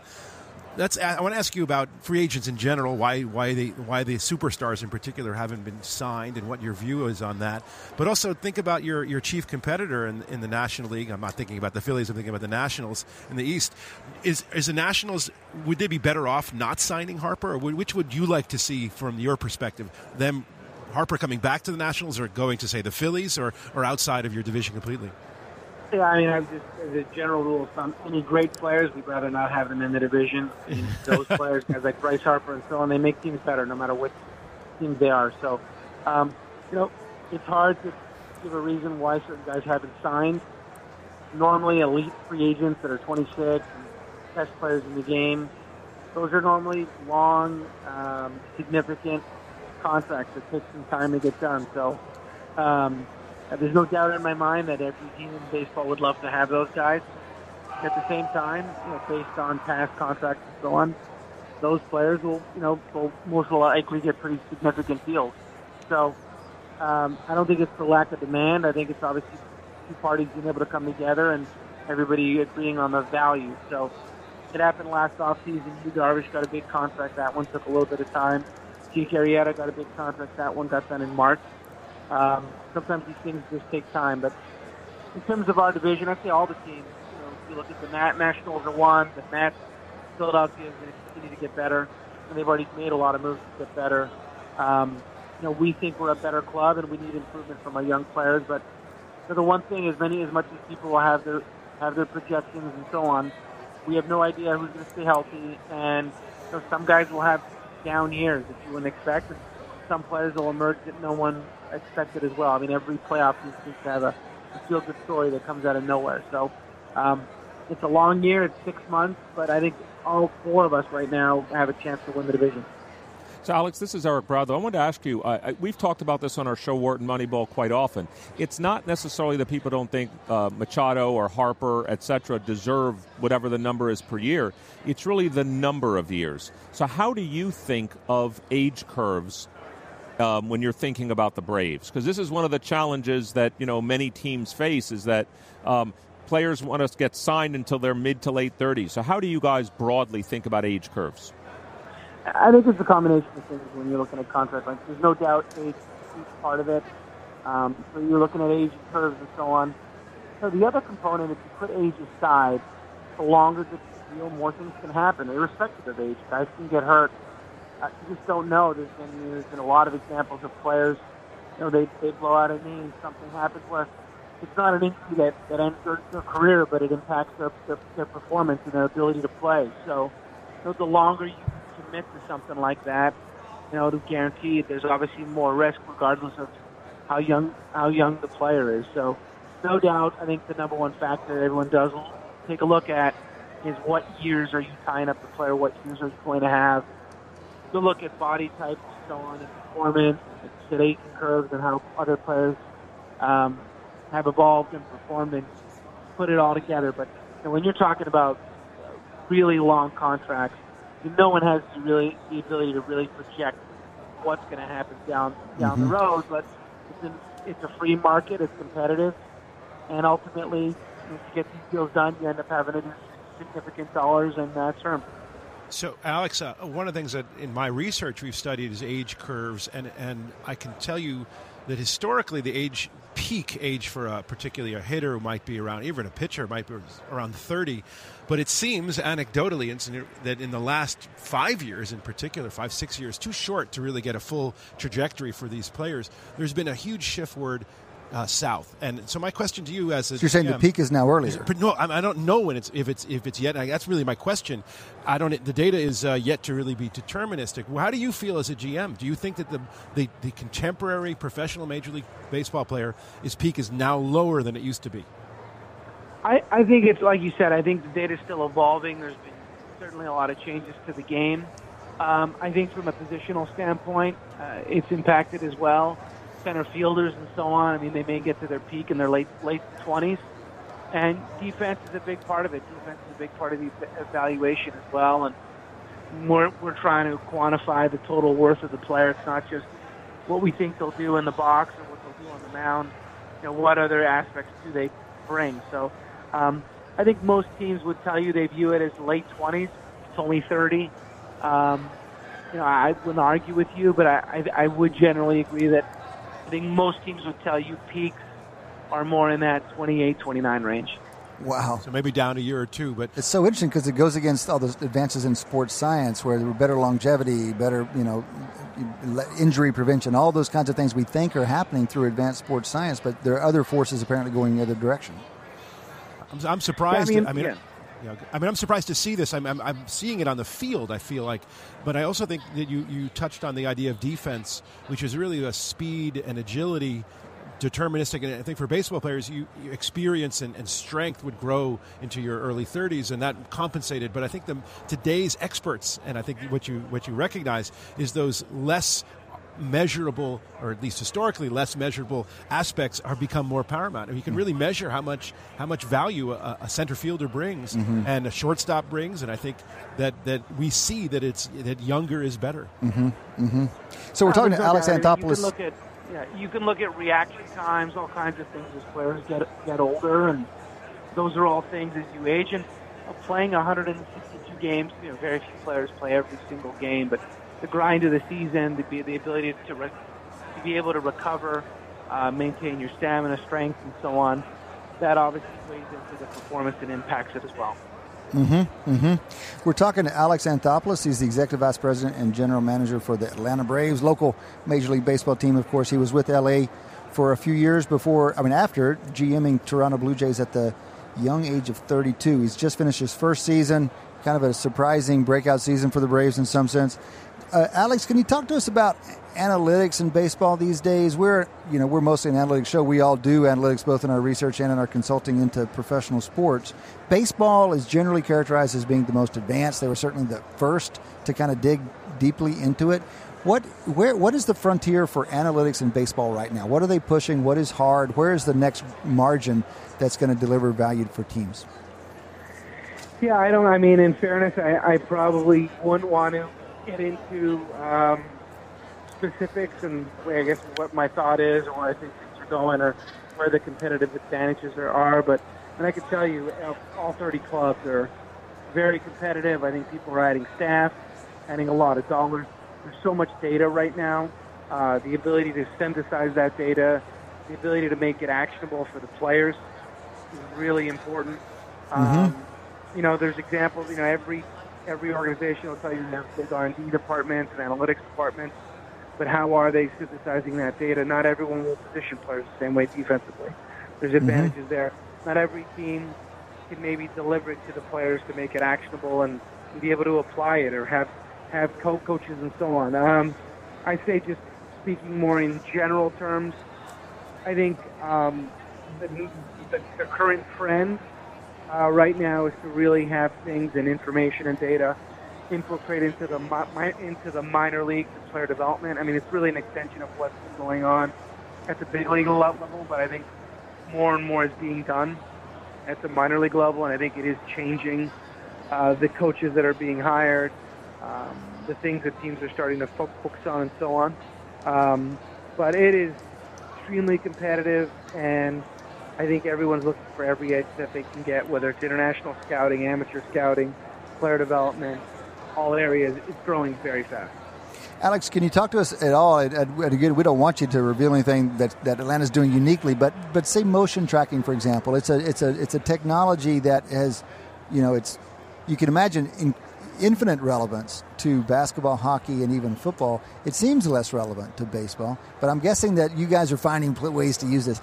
I want to ask you about free agents in general, why the superstars in particular haven't been signed and what your view is on that. But also think about your chief competitor in the National League. I'm not thinking about the Phillies. I'm thinking about the Nationals in the East. Is the Nationals, would they be better off not signing Harper? Or which would you like to see from your perspective, them, Harper coming back to the Nationals or going to, say, the Phillies or outside of your division completely? Yeah, I'm just, as a general rule of thumb, any great players, we'd rather not have them in the division. And those players, guys like Bryce Harper and so on, they make teams better no matter what teams they are. So, it's hard to give a reason why certain guys haven't signed. Normally, elite free agents that are 26 and best players in the game, those are normally long, significant contracts that take some time to get done. So, there's no doubt in my mind that every team in baseball would love to have those guys. At the same time, based on past contracts and so on, those players will most likely get pretty significant deals. So I don't think it's for lack of demand. I think it's obviously two parties being able to come together and everybody agreeing on the value. So it happened last offseason. Yu Darvish got a big contract. That one took a little bit of time. Gio Arrieta got a big contract. That one got done in March. Sometimes these things just take time, but in terms of our division, I'd say all the teams, if you look at the Nationals are one, the Mets, Philadelphia is going to continue to get better, and they've already made a lot of moves to get better. We think we're a better club, and we need improvement from our young players, but the one thing is as much as people will have their projections and so on, we have no idea who's going to stay healthy, and some guys will have down years that you wouldn't expect, and some players will emerge that no one expected as well. I mean, every playoff team seems to have a feel-good story that comes out of nowhere. So it's a long year. It's 6 months, but I think all four of us right now have a chance to win the division. So, Alex, this is Eric Bradlow. I wanted to ask you, we've talked about this on our show, Wharton Moneyball, quite often. It's not necessarily that people don't think Machado or Harper, et cetera, deserve whatever the number is per year. It's really the number of years. So how do you think of age curves when you're thinking about the Braves? Because this is one of the challenges that, you know, many teams face, is that players want us to get signed until they're mid to late 30s. So how do you guys broadly think about age curves? I think it's a combination of things when you're looking at contract length. There's no doubt age is part of it. So you're looking at age curves and so on. So the other component, if you put age aside, the longer the deal, more things can happen, irrespective of age. Guys can get hurt. You just don't know. There's been a lot of examples of players, you know, they blow out a knee and something happens where it's not an injury that ends their career, but it impacts their performance and their ability to play. So the longer you commit to something like that, you know, to guarantee it, there's obviously more risk regardless of how young the player is. So no doubt, I think the number one factor everyone does take a look at is what years are you tying up the player, what years are you going to have. You'll look at body type and so on, and performance, and age curves, and how other players have evolved and performed, and put it all together. But you know, when you're talking about really long contracts, no one has really the ability to really project what's going to happen down the road. But it's a free market, it's competitive, and ultimately, if you get these deals done, you end up having significant dollars in that term. So, Alex, one of the things that in my research we've studied is age curves, and I can tell you that historically the peak age for particularly a hitter might be around, even a pitcher might be around 30, but it seems anecdotally that in the last 5 years in particular, 5-6 years, too short to really get a full trajectory for these players, there's been a huge shift word south. And so my question to you as a... So you're saying the peak is now earlier. But no, I don't know if it's yet. That's really my question. The data is yet to really be deterministic. How do you feel as a GM? Do you think that the contemporary professional Major League Baseball player, his peak is now lower than it used to be? I think it's, like you said, I think the data is still evolving. There's been certainly a lot of changes to the game. I think from a positional standpoint, it's impacted as well. Center fielders and so on. I mean, they may get to their peak in their late 20s. And defense is a big part of it. Defense is a big part of the evaluation as well. And we're trying to quantify the total worth of the player. It's not just what we think they'll do in the box or what they'll do on the mound. You know, what other aspects do they bring? So I think most teams would tell you they view it as late 20s. It's only 30. You know, I wouldn't argue with you, but I would generally agree that I think most teams would tell you peaks are more in that 28, 29 range. Wow. So maybe down a year or two. But it's so interesting because it goes against all those advances in sports science where there were better longevity, better, you know, injury prevention, all those kinds of things we think are happening through advanced sports science, but there are other forces apparently going the other direction. I'm surprised. Yeah, I'm surprised to see this. I'm seeing it on the field, I feel like. But I also think that you touched on the idea of defense, which is really a speed and agility deterministic. And I think for baseball players, your experience and strength would grow into your early 30s, and that compensated. But I think today's experts, and I think what you recognize, is those less measurable, or at least historically less measurable aspects are become more paramount. And you can really measure how much value a center fielder brings and a shortstop brings, and I think that we see that that younger is better. So we're talking to Alex Anthopoulos. You can look at reaction times, all kinds of things as players get older, and those are all things as you age. And playing 162 games, you know, very few players play every single game, but the grind of the season, the ability to be able to recover, maintain your stamina, strength, and so on, that obviously weighs into the performance and impacts it as well. We're talking to Alex Anthopoulos. He's the Executive Vice President and General Manager for the Atlanta Braves, local Major League Baseball team. Of course, he was with L.A. for a few years after GMing Toronto Blue Jays at the young age of 32. He's just finished his first season, kind of a surprising breakout season for the Braves in some sense. Alex, can you talk to us about analytics in baseball these days? We're mostly an analytics show. We all do analytics both in our research and in our consulting into professional sports. Baseball is generally characterized as being the most advanced. They were certainly the first to kind of dig deeply into it. What is the frontier for analytics in baseball right now? What are they pushing? What is hard? Where is the next margin that's going to deliver value for teams? Yeah, I don't. I mean, in fairness, I probably wouldn't want to get into specifics and I guess what my thought is or where I think things are going or where the competitive advantages there are. But and I can tell you, all 30 clubs are very competitive. I think people are adding staff, adding a lot of dollars. There's so much data right now, the ability to synthesize that data, the ability to make it actionable for the players is really important. You know, there's examples, you know, every organization will tell you they have big R&D departments and analytics departments, but how are they synthesizing that data? Not everyone will position players the same way defensively. There's advantages there. Not every team can maybe deliver it to the players to make it actionable and be able to apply it or have coaches and so on. I say just speaking more in general terms, I think the current trend right now is to really have things and information and data infiltrate into the minor leagues and player development. I mean, it's really an extension of what's been going on at the big league level, but I think more and more is being done at the minor league level, and I think it is changing the coaches that are being hired, the things that teams are starting to focus on and so on. But it is extremely competitive, and I think everyone's looking for every edge that they can get, whether it's international scouting, amateur scouting, player development, all areas. It's growing very fast. Alex, can you talk to us at all? We don't want you to reveal anything that Atlanta's doing uniquely, but say motion tracking, for example. It's a technology that has, you know, it's, you can imagine infinite relevance to basketball, hockey, and even football. It seems less relevant to baseball, but I'm guessing that you guys are finding ways to use this.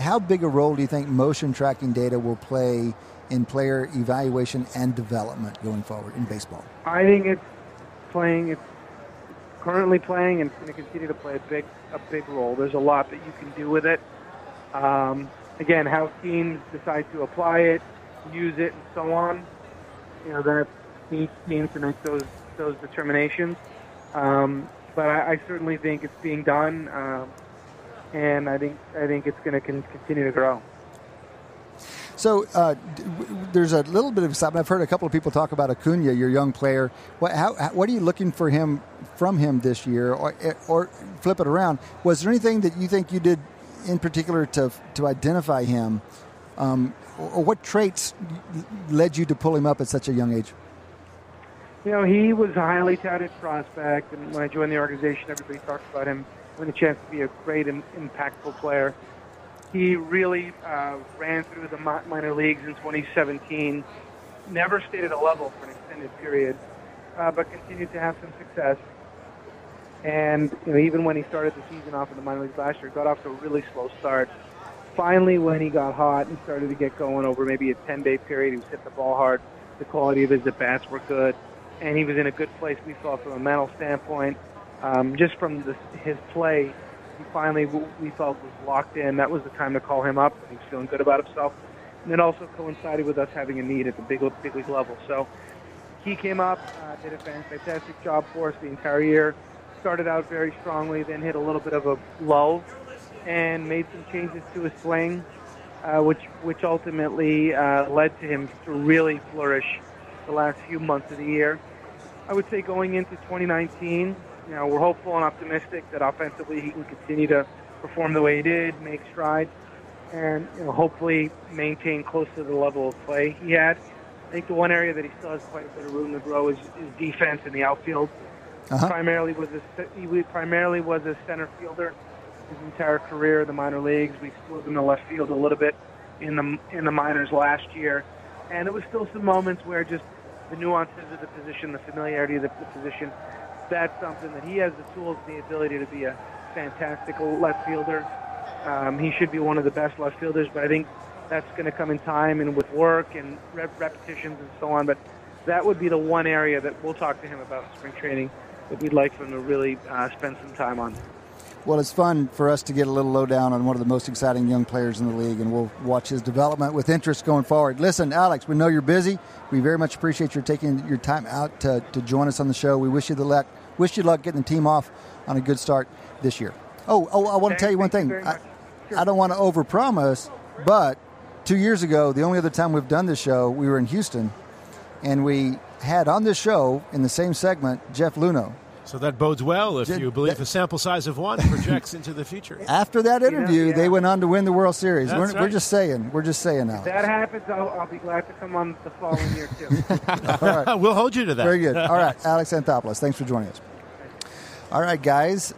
How big a role do you think motion tracking data will play in player evaluation and development going forward in baseball? I think it's currently playing and it's going to continue to play a big role. There's a lot that you can do with it. Again, how teams decide to apply it, use it, and so on. You know, then each team to make those determinations, but I certainly think it's being done, and I think it's going to continue to grow. So there's a little bit of excitement. I've heard a couple of people talk about Acuna, your young player. What are you looking for from him this year, or flip it around? Was there anything that you think you did in particular to identify him, or what traits led you to pull him up at such a young age? You know, he was a highly touted prospect, and when I joined the organization, everybody talked about him having a chance to be a great, impactful player. He really ran through the minor leagues in 2017, never stayed at a level for an extended period, but continued to have some success. And you know, even when he started the season off in the minor leagues last year, got off to a really slow start. Finally, when he got hot and started to get going over maybe a 10-day period, he was hitting the ball hard, the quality of his at-bats were good. And he was in a good place, we thought, from a mental standpoint. Just from his play, he finally, we felt, was locked in. That was the time to call him up. He was feeling good about himself. And it also coincided with us having a need at the big league level. So he came up, did a fantastic job for us the entire year, started out very strongly, then hit a little bit of a lull and made some changes to his swing, which ultimately led to him to really flourish the last few months of the year. I would say going into 2019, you know, we're hopeful and optimistic that offensively he can continue to perform the way he did, make strides, and you know, hopefully maintain close to the level of play he had. I think the one area that he still has quite a bit of room to grow is defense in the outfield. He primarily was a center fielder his entire career in the minor leagues. We split him to left field a little bit in the minors last year, and there was still some moments where just the nuances of the position, the familiarity of the position, that's something that he has the tools and the ability to be a fantastic left fielder. He should be one of the best left fielders, but I think that's going to come in time and with work and repetitions and so on. But that would be the one area that we'll talk to him about in spring training that we'd like for him to really spend some time on. Well, it's fun for us to get a little lowdown on one of the most exciting young players in the league, and we'll watch his development with interest going forward. Listen, Alex, we know you're busy. We very much appreciate your taking your time out to join us on the show. We wish you the wish you luck getting the team off on a good start this year. Oh, I want to tell you one thing. Sure. I don't want to overpromise, but 2 years ago, the only other time we've done this show, we were in Houston, and we had on this show in the same segment Jeff Luno. So that bodes well if you believe the sample size of one projects into the future. After that interview, they went on to win the World Series. We're just saying. We're just saying now. If that happens, I'll be glad to come on the following year, too. All right. We'll hold you to that. Very good. All right. Alex Anthopoulos, thanks for joining us. All right, guys.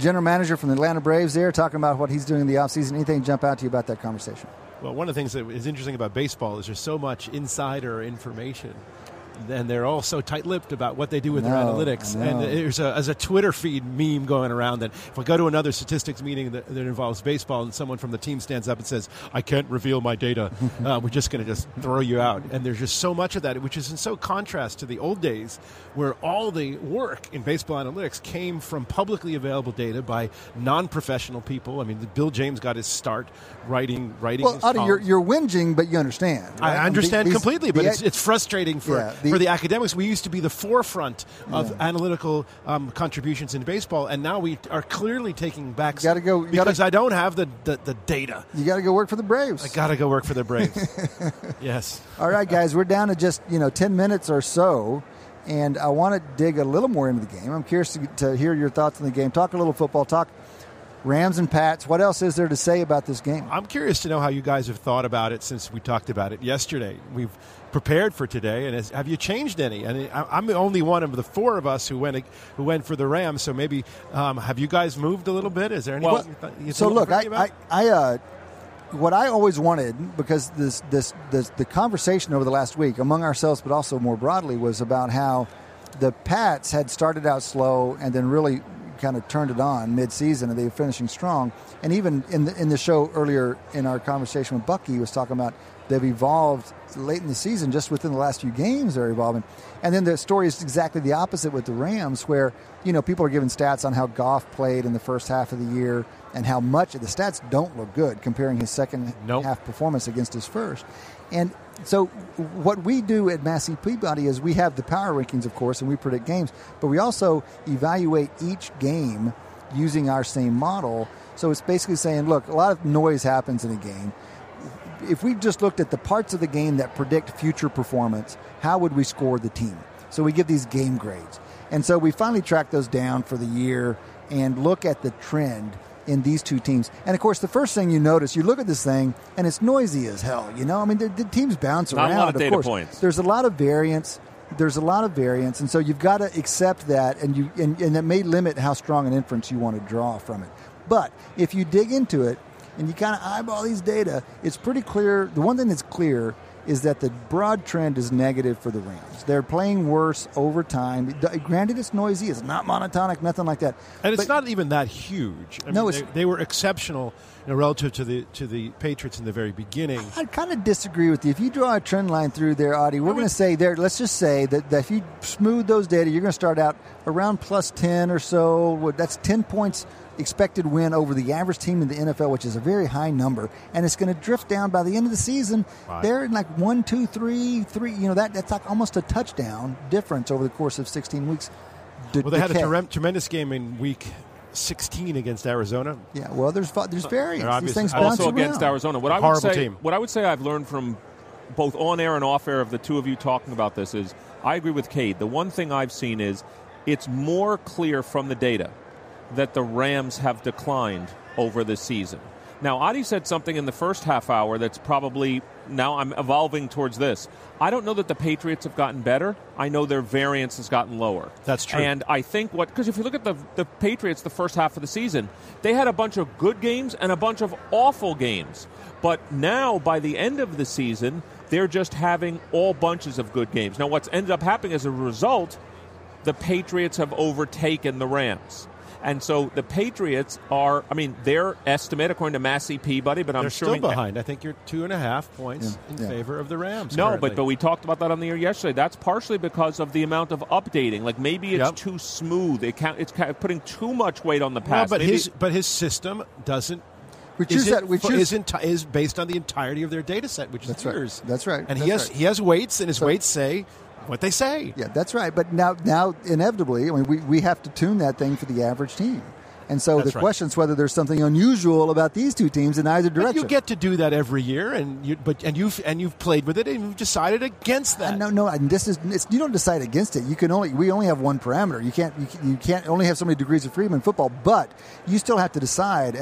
General manager from the Atlanta Braves there talking about what he's doing in the offseason. Anything jump out to you about that conversation? Well, one of the things that is interesting about baseball is there's so much insider information. And they're all so tight-lipped about what they do with their analytics. And there's a Twitter feed meme going around that if I go to another statistics meeting that involves baseball and someone from the team stands up and says, I can't reveal my data, we're just going to just throw you out. And there's just so much of that, which is in so contrast to the old days where all the work in baseball analytics came from publicly available data by non-professional people. I mean, Bill James got his start writing. Well, Adi, you're whinging, but you understand. Right? I understand completely, but it's frustrating for for the academics. We used to be the forefront of analytical contributions in baseball, and now we are clearly taking back because I don't have the data. You got to go work for the Braves. I got to go work for the Braves. Yes. All right, guys, we're down to just 10 minutes or so, and I want to dig a little more into the game. I'm curious to hear your thoughts on the game. Talk a little football. Talk Rams and Pats. What else is there to say about this game? I'm curious to know how you guys have thought about it since we talked about it yesterday. We've prepared for today, and have you changed any? And I'm the only one of the four of us who went for the Rams. So maybe have you guys moved a little bit? Is there anything? What I always wanted, because this the conversation over the last week among ourselves, but also more broadly, was about how the Pats had started out slow and then really kind of turned it on mid-season, and they were finishing strong. And even in the show earlier in our conversation with Bucky, he was talking about they've evolved late in the season, just within the last few games they're evolving. And then the story is exactly the opposite with the Rams, where people are giving stats on how Goff played in the first half of the year and how much of the stats don't look good comparing his second half performance against his first. And so what we do at Massey Peabody is we have the power rankings, of course, and we predict games, but we also evaluate each game using our same model. So it's basically saying, look, a lot of noise happens in a game. If we just looked at the parts of the game that predict future performance, how would we score the team? So we give these game grades. And so we finally track those down for the year and look at the trend in these two teams. And, of course, the first thing you notice, you look at this thing, and it's noisy as hell, I mean, the teams bounce around. Not a lot of data points. There's a lot of variance. And so you've got to accept that, and that may limit how strong an inference you want to draw from it. But if you dig into it and you kind of eyeball these data, it's pretty clear. The one thing that's clear is that the broad trend is negative for the Rams. They're playing worse over time. Granted, it's noisy. It's not monotonic, nothing like that. And it's not even that huge. I mean, they were exceptional relative to the Patriots in the very beginning. I kind of disagree with you. If you draw a trend line through there, Adi, we're going to say there. Let's just say that if you smooth those data, you're going to start out around plus 10 or so. That's 10 points expected win over the average team in the NFL, which is a very high number, and it's going to drift down by the end of the season. Right. They're in like 1, 2, 3, 3. That's like almost a touchdown difference over the course of 16 weeks. They had a tremendous game in week 16 against Arizona. Yeah, well, there's variance. These things bounce also against around. Arizona. What I would say I've learned from both on air and off air of the two of you talking about this is I agree with Cade. The one thing I've seen is it's more clear from the data that the Rams have declined over the season. Now, Adi said something in the first half hour that's probably, now I'm evolving towards this. I don't know that the Patriots have gotten better. I know their variance has gotten lower. That's true. And I think because if you look at the Patriots the first half of the season, they had a bunch of good games and a bunch of awful games. But now, by the end of the season, they're just having all bunches of good games. Now, what's ended up happening as a result, the Patriots have overtaken the Rams. And so the Patriots are, their estimate, according to Massey Peabody, but they're still behind. I think you're 2.5 points in favor of the Rams. No, but we talked about that on the air yesterday. That's partially because of the amount of updating. Like maybe it's too smooth. It's putting too much weight on the pass. No, but his system doesn't. Is based on the entirety of their data set, which is years. That's right. And he has weights, and his weights say what they say. Yeah, that's right. But now inevitably, I mean, we have to tune that thing for the average team. And so that's the question is whether there's something unusual about these two teams in either direction. But you get to do that every year, and you've played with it, and you've decided against that. No, you don't decide against it. We only have one parameter. You can't only have so many degrees of freedom in football. But you still have to decide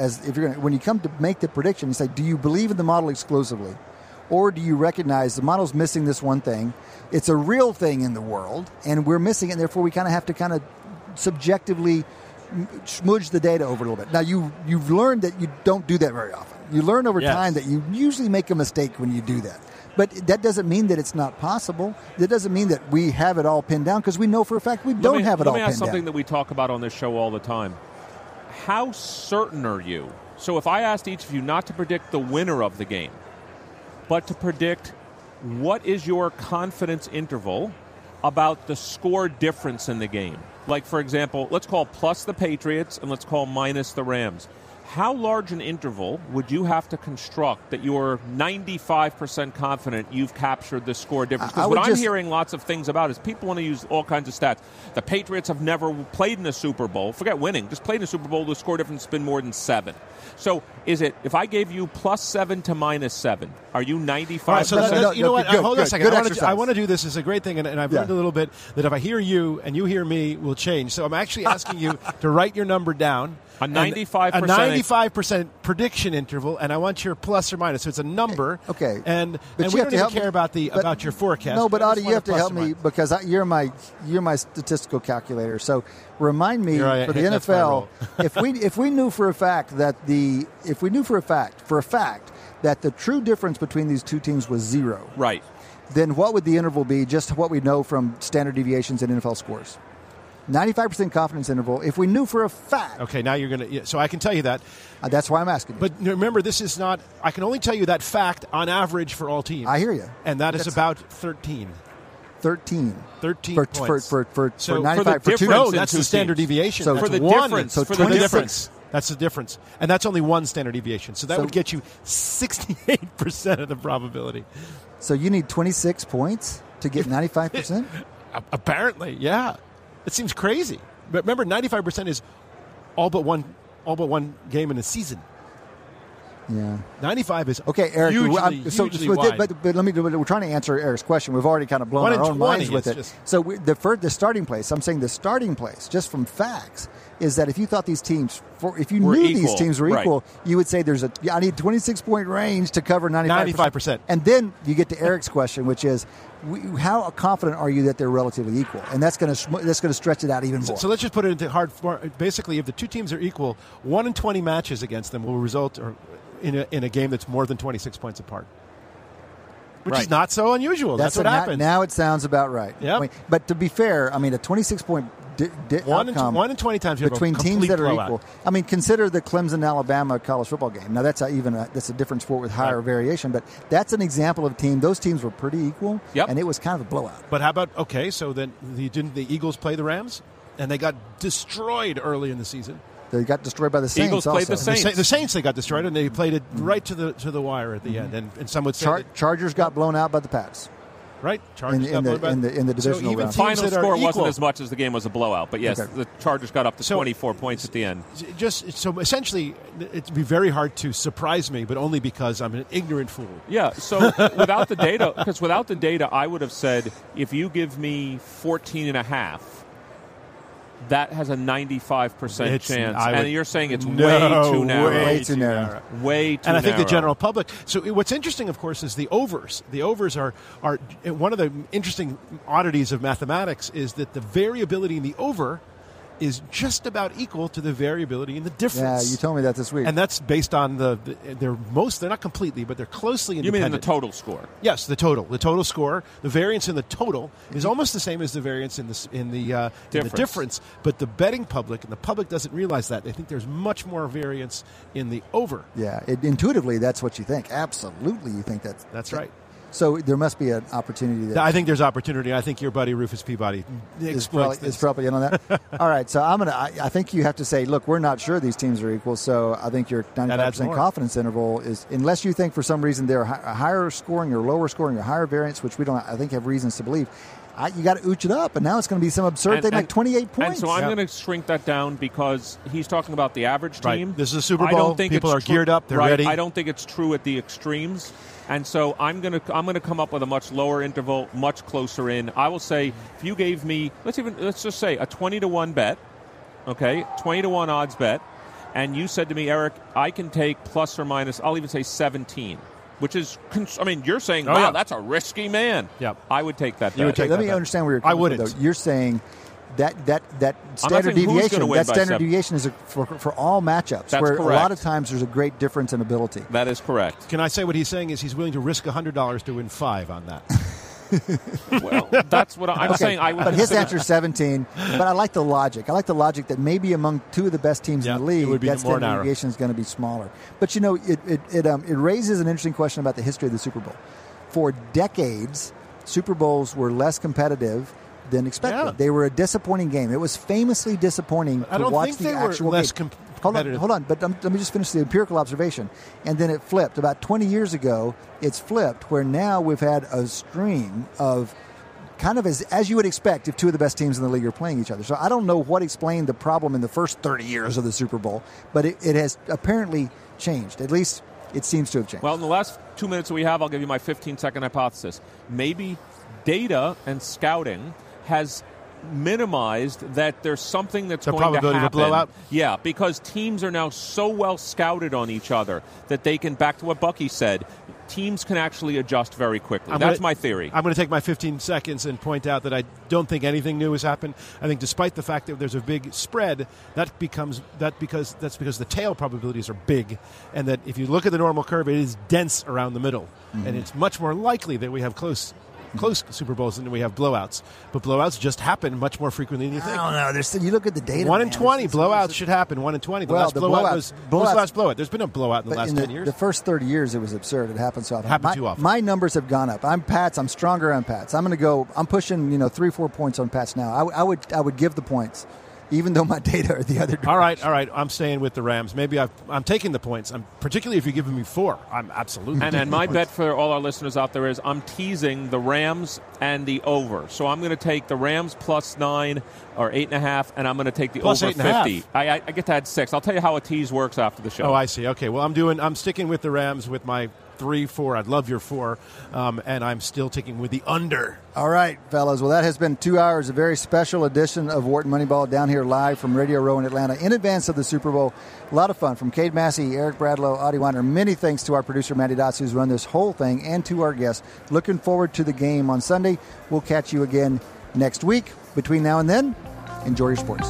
when you come to make the prediction, you say, do you believe in the model exclusively, or do you recognize the model's missing this one thing? It's a real thing in the world, and we're missing it. And therefore, we kind of have to subjectively smudge the data over a little bit. Now you've learned that you don't do that very often. You learn over time that you usually make a mistake when you do that. But that doesn't mean that it's not possible. That doesn't mean that we have it all pinned down, because we know for a fact we don't have it all pinned down. Let me ask something that we talk about on this show all the time. How certain are you? So if I asked each of you not to predict the winner of the game, but to predict what is your confidence interval about the score difference in the game. Like, for example, let's call plus the Patriots and let's call minus the Rams. How large an interval would you have to construct that you're 95% confident you've captured the score difference? Because what I'm hearing lots of things about is people want to use all kinds of stats. The Patriots have never played in the Super Bowl. Forget winning. Just played in the Super Bowl. The score difference has been more than 7. So is it, if I gave you plus 7 to minus 7, are you 95%? Right, so you know what? Hold on a second. I want to do this. It's a great thing, and I've learned a little bit that if I hear you and you hear me, we'll change. So I'm actually asking you to write your number down. A 95% prediction interval, and I want your plus or minus. So it's a number. Okay. And we don't even care about your forecast. No, but Adi, you have to help me because you're my statistical calculator. So remind me for the NFL, if we knew for a fact that the true difference between these two teams was 0. Right. Then what would the interval be? Just what we know from standard deviations and NFL scores. 95% confidence interval. If we knew for a fact. Okay, now you're going to. So I can tell you that. That's why I'm asking you. But remember, this is not. I can only tell you that fact on average for all teams. I hear you. And that's about 13. 13 points. For 95. For two. No, that's the standard deviation. So for the difference. So 20 difference. That's the difference. And that's only one standard deviation. So that would get you 68% of the probability. So you need 26 points to get 95%? Apparently, yeah. It seems crazy, but remember, 95% is all but one game in a season. Yeah, 95 is okay. Eric, hugely, but let me. We're trying to answer Eric's question. We've already kind of blown our own minds with it. So the starting place. I'm saying the starting place, just from facts, is that if you thought these teams, if you knew these teams were equal, you would say there's I need 26-point range to cover 95%. And then you get to Eric's question, which is. How confident are you that they're relatively equal? And that's going to stretch it out even more. So let's just put it into hard. Basically, if the two teams are equal, 1 in 20 matches against them will result in a game that's more than 26 points apart, which is not so unusual. That's what happens. Now it sounds about right. Yep. I mean, but to be fair, I mean a 26-point. One in 20 times you between have a teams that are blowout. Equal. I mean, consider the Clemson-Alabama college football game. Now that's a different sport with higher variation, but that's an example of a team. Those teams were pretty equal, and it was kind of a blowout. But how about So then didn't the Eagles play the Rams, and they got destroyed early in the season. They got destroyed by the Saints. Eagles played the Saints. The Saints they got destroyed, and they played it right to the wire at the end. And some would say Chargers got blown out by the Pats. Right, Chargers got blown in the divisional round. The final score wasn't as much as the game was a blowout, but yes, the Chargers got up to 24 points at the end. So essentially, it'd be very hard to surprise me, but only because I'm an ignorant fool. Yeah, so without the data, I would have said if you give me 14.5, that has a 95% chance. And you're saying it's way too narrow. Way too narrow. And I think the general public. So what's interesting, of course, is the overs. The overs are one of the interesting oddities of mathematics is that the variability in the over is just about equal to the variability in the difference. Yeah, you told me that this week. And that's based on they're not completely, but they're closely independent. You mean in the total score? Yes, the total. The total score, the variance in the total is almost the same as the variance in the difference. But the betting public and the public doesn't realize that. They think there's much more variance in the over. Yeah, intuitively that's what you think. Absolutely, you think that's right. So there must be an opportunity there. I think there's opportunity. I think your buddy Rufus Peabody is probably in on that. All right, so I think you have to say, look, we're not sure these teams are equal, so I think your 95% confidence interval is, unless you think for some reason they're higher scoring or lower scoring or higher variance, which we don't, I think, have reasons to believe. you got to ooch it up, and now it's going to be some absurd thing like 28 points. And so I'm going to shrink that down because he's talking about the average team. Right. This is a Super Bowl. People are geared up. They're ready. I don't think it's true at the extremes. And so I'm going to come up with a much lower interval, much closer in. I will say if you gave me let's just say a 20-1 bet, okay, 20-1 odds bet, and you said to me, Eric, I can take plus or minus. I'll even say 17. Which is, I mean, you're saying, wow, that's a risky man. Yeah, I would take that. Let me understand where you're coming from, though. You're saying that standard deviation. That standard deviation is for all matchups. That's correct. A lot of times there's a great difference in ability. That is correct. Can I say what he's saying is he's willing to risk $100 to win $5 on that? Well, that's what I'm saying. But his answer is 17. But I like the logic. I like the logic that maybe among two of the best teams in the league, that standard deviation is going to be smaller. But, you know, it raises an interesting question about the history of the Super Bowl. For decades, Super Bowls were less competitive than expected. Yeah. They were a disappointing game. It was famously disappointing to watch the actual game. Hold on. But let me just finish the empirical observation. And then it flipped. About 20 years ago, it's flipped, where now we've had a stream of kind of as you would expect if two of the best teams in the league are playing each other. So I don't know what explained the problem in the first 30 years of the Super Bowl, but it has apparently changed. At least it seems to have changed. Well, in the last 2 minutes we have, I'll give you my 15-second hypothesis. Maybe data and scouting has minimized that there's something that's going to happen. The probability of a blowout? Yeah, because teams are now so well scouted on each other that they can, back to what Bucky said, teams can actually adjust very quickly. That's my theory. I'm going to take my 15 seconds and point out that I don't think anything new has happened. I think despite the fact that there's a big spread, that's because the tail probabilities are big, and that if you look at the normal curve, it is dense around the middle, and it's much more likely that we have close Super Bowls and we have blowouts. But blowouts just happen much more frequently than you think. I don't know. You look at the data. 1 in 20 blowouts should happen. 1 in 20. What was the last blowout? There's been a blowout in the last 10 years. The first 30 years it was absurd. It happened so often. Too often. My numbers have gone up. I'm stronger on Pats. I'm pushing 3-4 points on Pats now. I would give the points, even though my data are the other direction. All right. I'm staying with the Rams. Maybe I'm taking the points. Particularly if you're giving me 4. I'm absolutely. And my bet for all our listeners out there is I'm teasing the Rams and the over. So I'm going to take the Rams plus 9 or 8.5, and I'm going to take the plus over 50. I get to add 6. I'll tell you how a tease works after the show. Oh, I see. Okay. Well, I'm sticking with the Rams with my 3-4. I'd love your 4. And I'm still taking with the under. All right, fellas. Well, that has been 2 hours, a very special edition of Wharton Moneyball down here live from Radio Row in Atlanta in advance of the Super Bowl. A lot of fun from Cade Massey, Eric Bradlow, Adi Wiener. Many thanks to our producer, Mandy Dotz, who's run this whole thing, and to our guests. Looking forward to the game on Sunday. We'll catch you again next week. Between now and then, enjoy your sports.